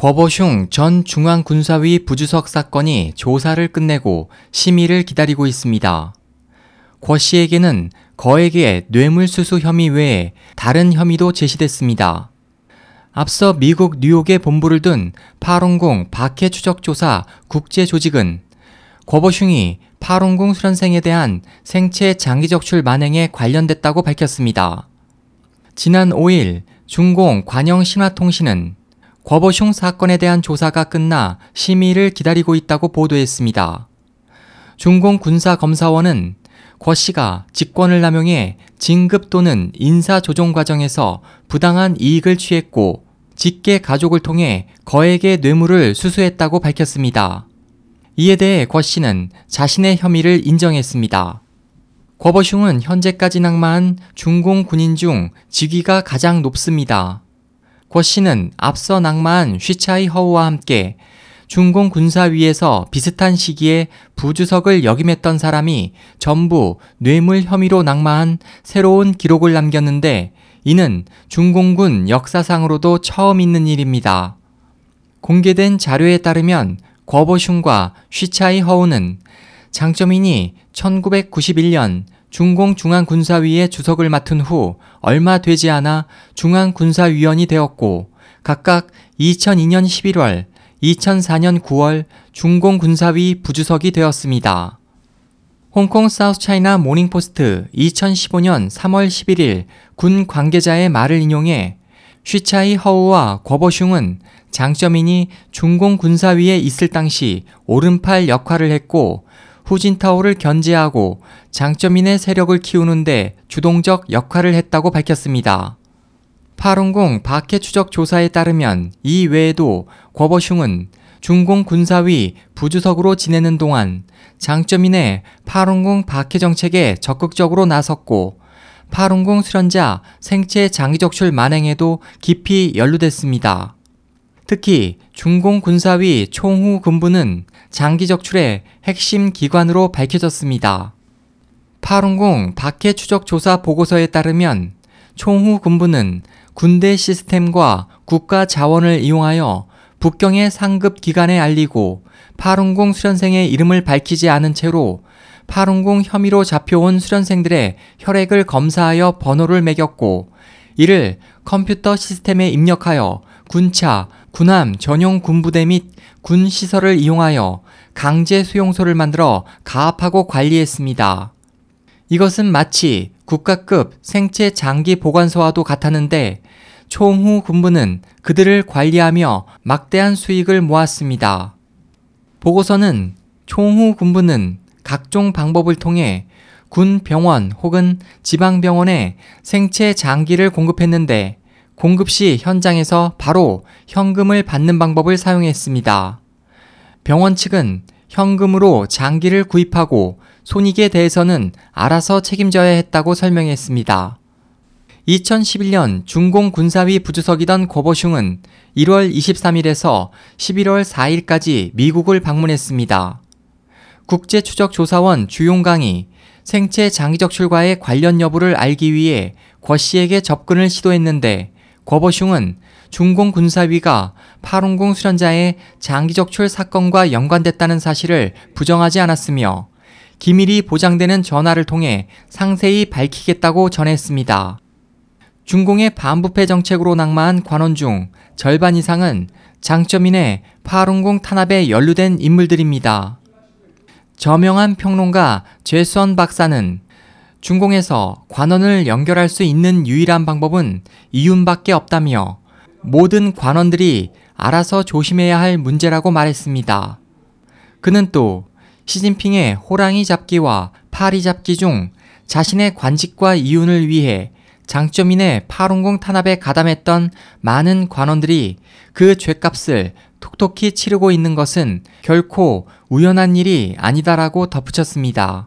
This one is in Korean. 궈보슝 전 중앙군사위 부주석 사건이 조사를 끝내고 심의를 기다리고 있습니다. 궈 씨에게는 거액의 뇌물수수 혐의 외에 다른 혐의도 제시됐습니다. 앞서 미국 뉴욕에 본부를 둔 파룬궁 박해 추적조사 국제조직은 궈보슝이 파룬궁 수련생에 대한 생체 장기 적출 만행에 관련됐다고 밝혔습니다. 지난 5일 중공 관영신화통신은 궈보슝 사건에 대한 조사가 끝나 심의를 기다리고 있다고 보도했습니다. 중공군사검사원은 궈 씨가 직권을 남용해 진급 또는 인사조종 과정에서 부당한 이익을 취했고 직계 가족을 통해 거액의 뇌물을 수수했다고 밝혔습니다. 이에 대해 궈 씨는 자신의 혐의를 인정했습니다. 궈보슝은 현재까지 낙마한 중공 군인 중 직위가 가장 높습니다. 궈 씨는 앞서 낙마한 쉬차이 허우와 함께 중공 군사위에서 비슷한 시기에 부주석을 역임했던 사람이 전부 뇌물 혐의로 낙마한 새로운 기록을 남겼는데 이는 중공군 역사상으로도 처음 있는 일입니다. 공개된 자료에 따르면 궈보슝과 쉬차이 허우는 장점인이 1991년 중공 중앙군사위의 주석을 맡은 후 얼마 되지 않아 중앙군사위원이 되었고 각각 2002년 11월, 2004년 9월 중공군사위 부주석이 되었습니다. 홍콩 사우스 차이나 모닝포스트 2015년 3월 11일 군 관계자의 말을 인용해 쉬차이 허우와 궈보슝은 장점인이 중공군사위에 있을 당시 오른팔 역할을 했고 후진타오를 견제하고 장점인의 세력을 키우는데 주동적 역할을 했다고 밝혔습니다. 파룬궁 박해 추적 조사에 따르면 이 외에도 궈보슝은 중공군사위 부주석으로 지내는 동안 장점인의 파룬궁 박해 정책에 적극적으로 나섰고 파룬궁 수련자 생체 장기적출 만행에도 깊이 연루됐습니다. 특히 중공군사위 총후 군부는 장기적출의 핵심 기관으로 밝혀졌습니다. 파룬궁 박해 추적 조사 보고서에 따르면 총후 군부는 군대 시스템과 국가 자원을 이용하여 북경의 상급 기관에 알리고 파룬궁 수련생의 이름을 밝히지 않은 채로 파룬궁 혐의로 잡혀온 수련생들의 혈액을 검사하여 번호를 매겼고 이를 컴퓨터 시스템에 입력하여 군차, 군함 전용 군부대 및 군시설을 이용하여 강제 수용소를 만들어 가압하고 관리했습니다. 이것은 마치 국가급 생체 장기 보관소와도 같았는데 총후 군부는 그들을 관리하며 막대한 수익을 모았습니다. 보고서는 총후 군부는 각종 방법을 통해 군 병원 혹은 지방병원에 생체 장기를 공급했는데 공급 시 현장에서 바로 현금을 받는 방법을 사용했습니다. 병원 측은 현금으로 장기를 구입하고 손익에 대해서는 알아서 책임져야 했다고 설명했습니다. 2011년 중공군사위 부주석이던 궈보슝은 1월 23일에서 11월 4일까지 미국을 방문했습니다. 국제추적조사원 주용강이 생체 장기적출과의 관련 여부를 알기 위해 궈 씨에게 접근을 시도했는데 궈보슝은 중공군사위가 파룬궁 수련자의 장기적출 사건과 연관됐다는 사실을 부정하지 않았으며 기밀이 보장되는 전화를 통해 상세히 밝히겠다고 전했습니다. 중공의 반부패 정책으로 낙마한 관원 중 절반 이상은 장점인의 파룬궁 탄압에 연루된 인물들입니다. 저명한 평론가 제수원 박사는 중공에서 관원을 연결할 수 있는 유일한 방법은 이윤밖에 없다며 모든 관원들이 알아서 조심해야 할 문제라고 말했습니다. 그는 또 시진핑의 호랑이 잡기와 파리 잡기 중 자신의 관직과 이윤을 위해 장점인의 파룬궁 탄압에 가담했던 많은 관원들이 그 죗값을 톡톡히 치르고 있는 것은 결코 우연한 일이 아니다라고 덧붙였습니다.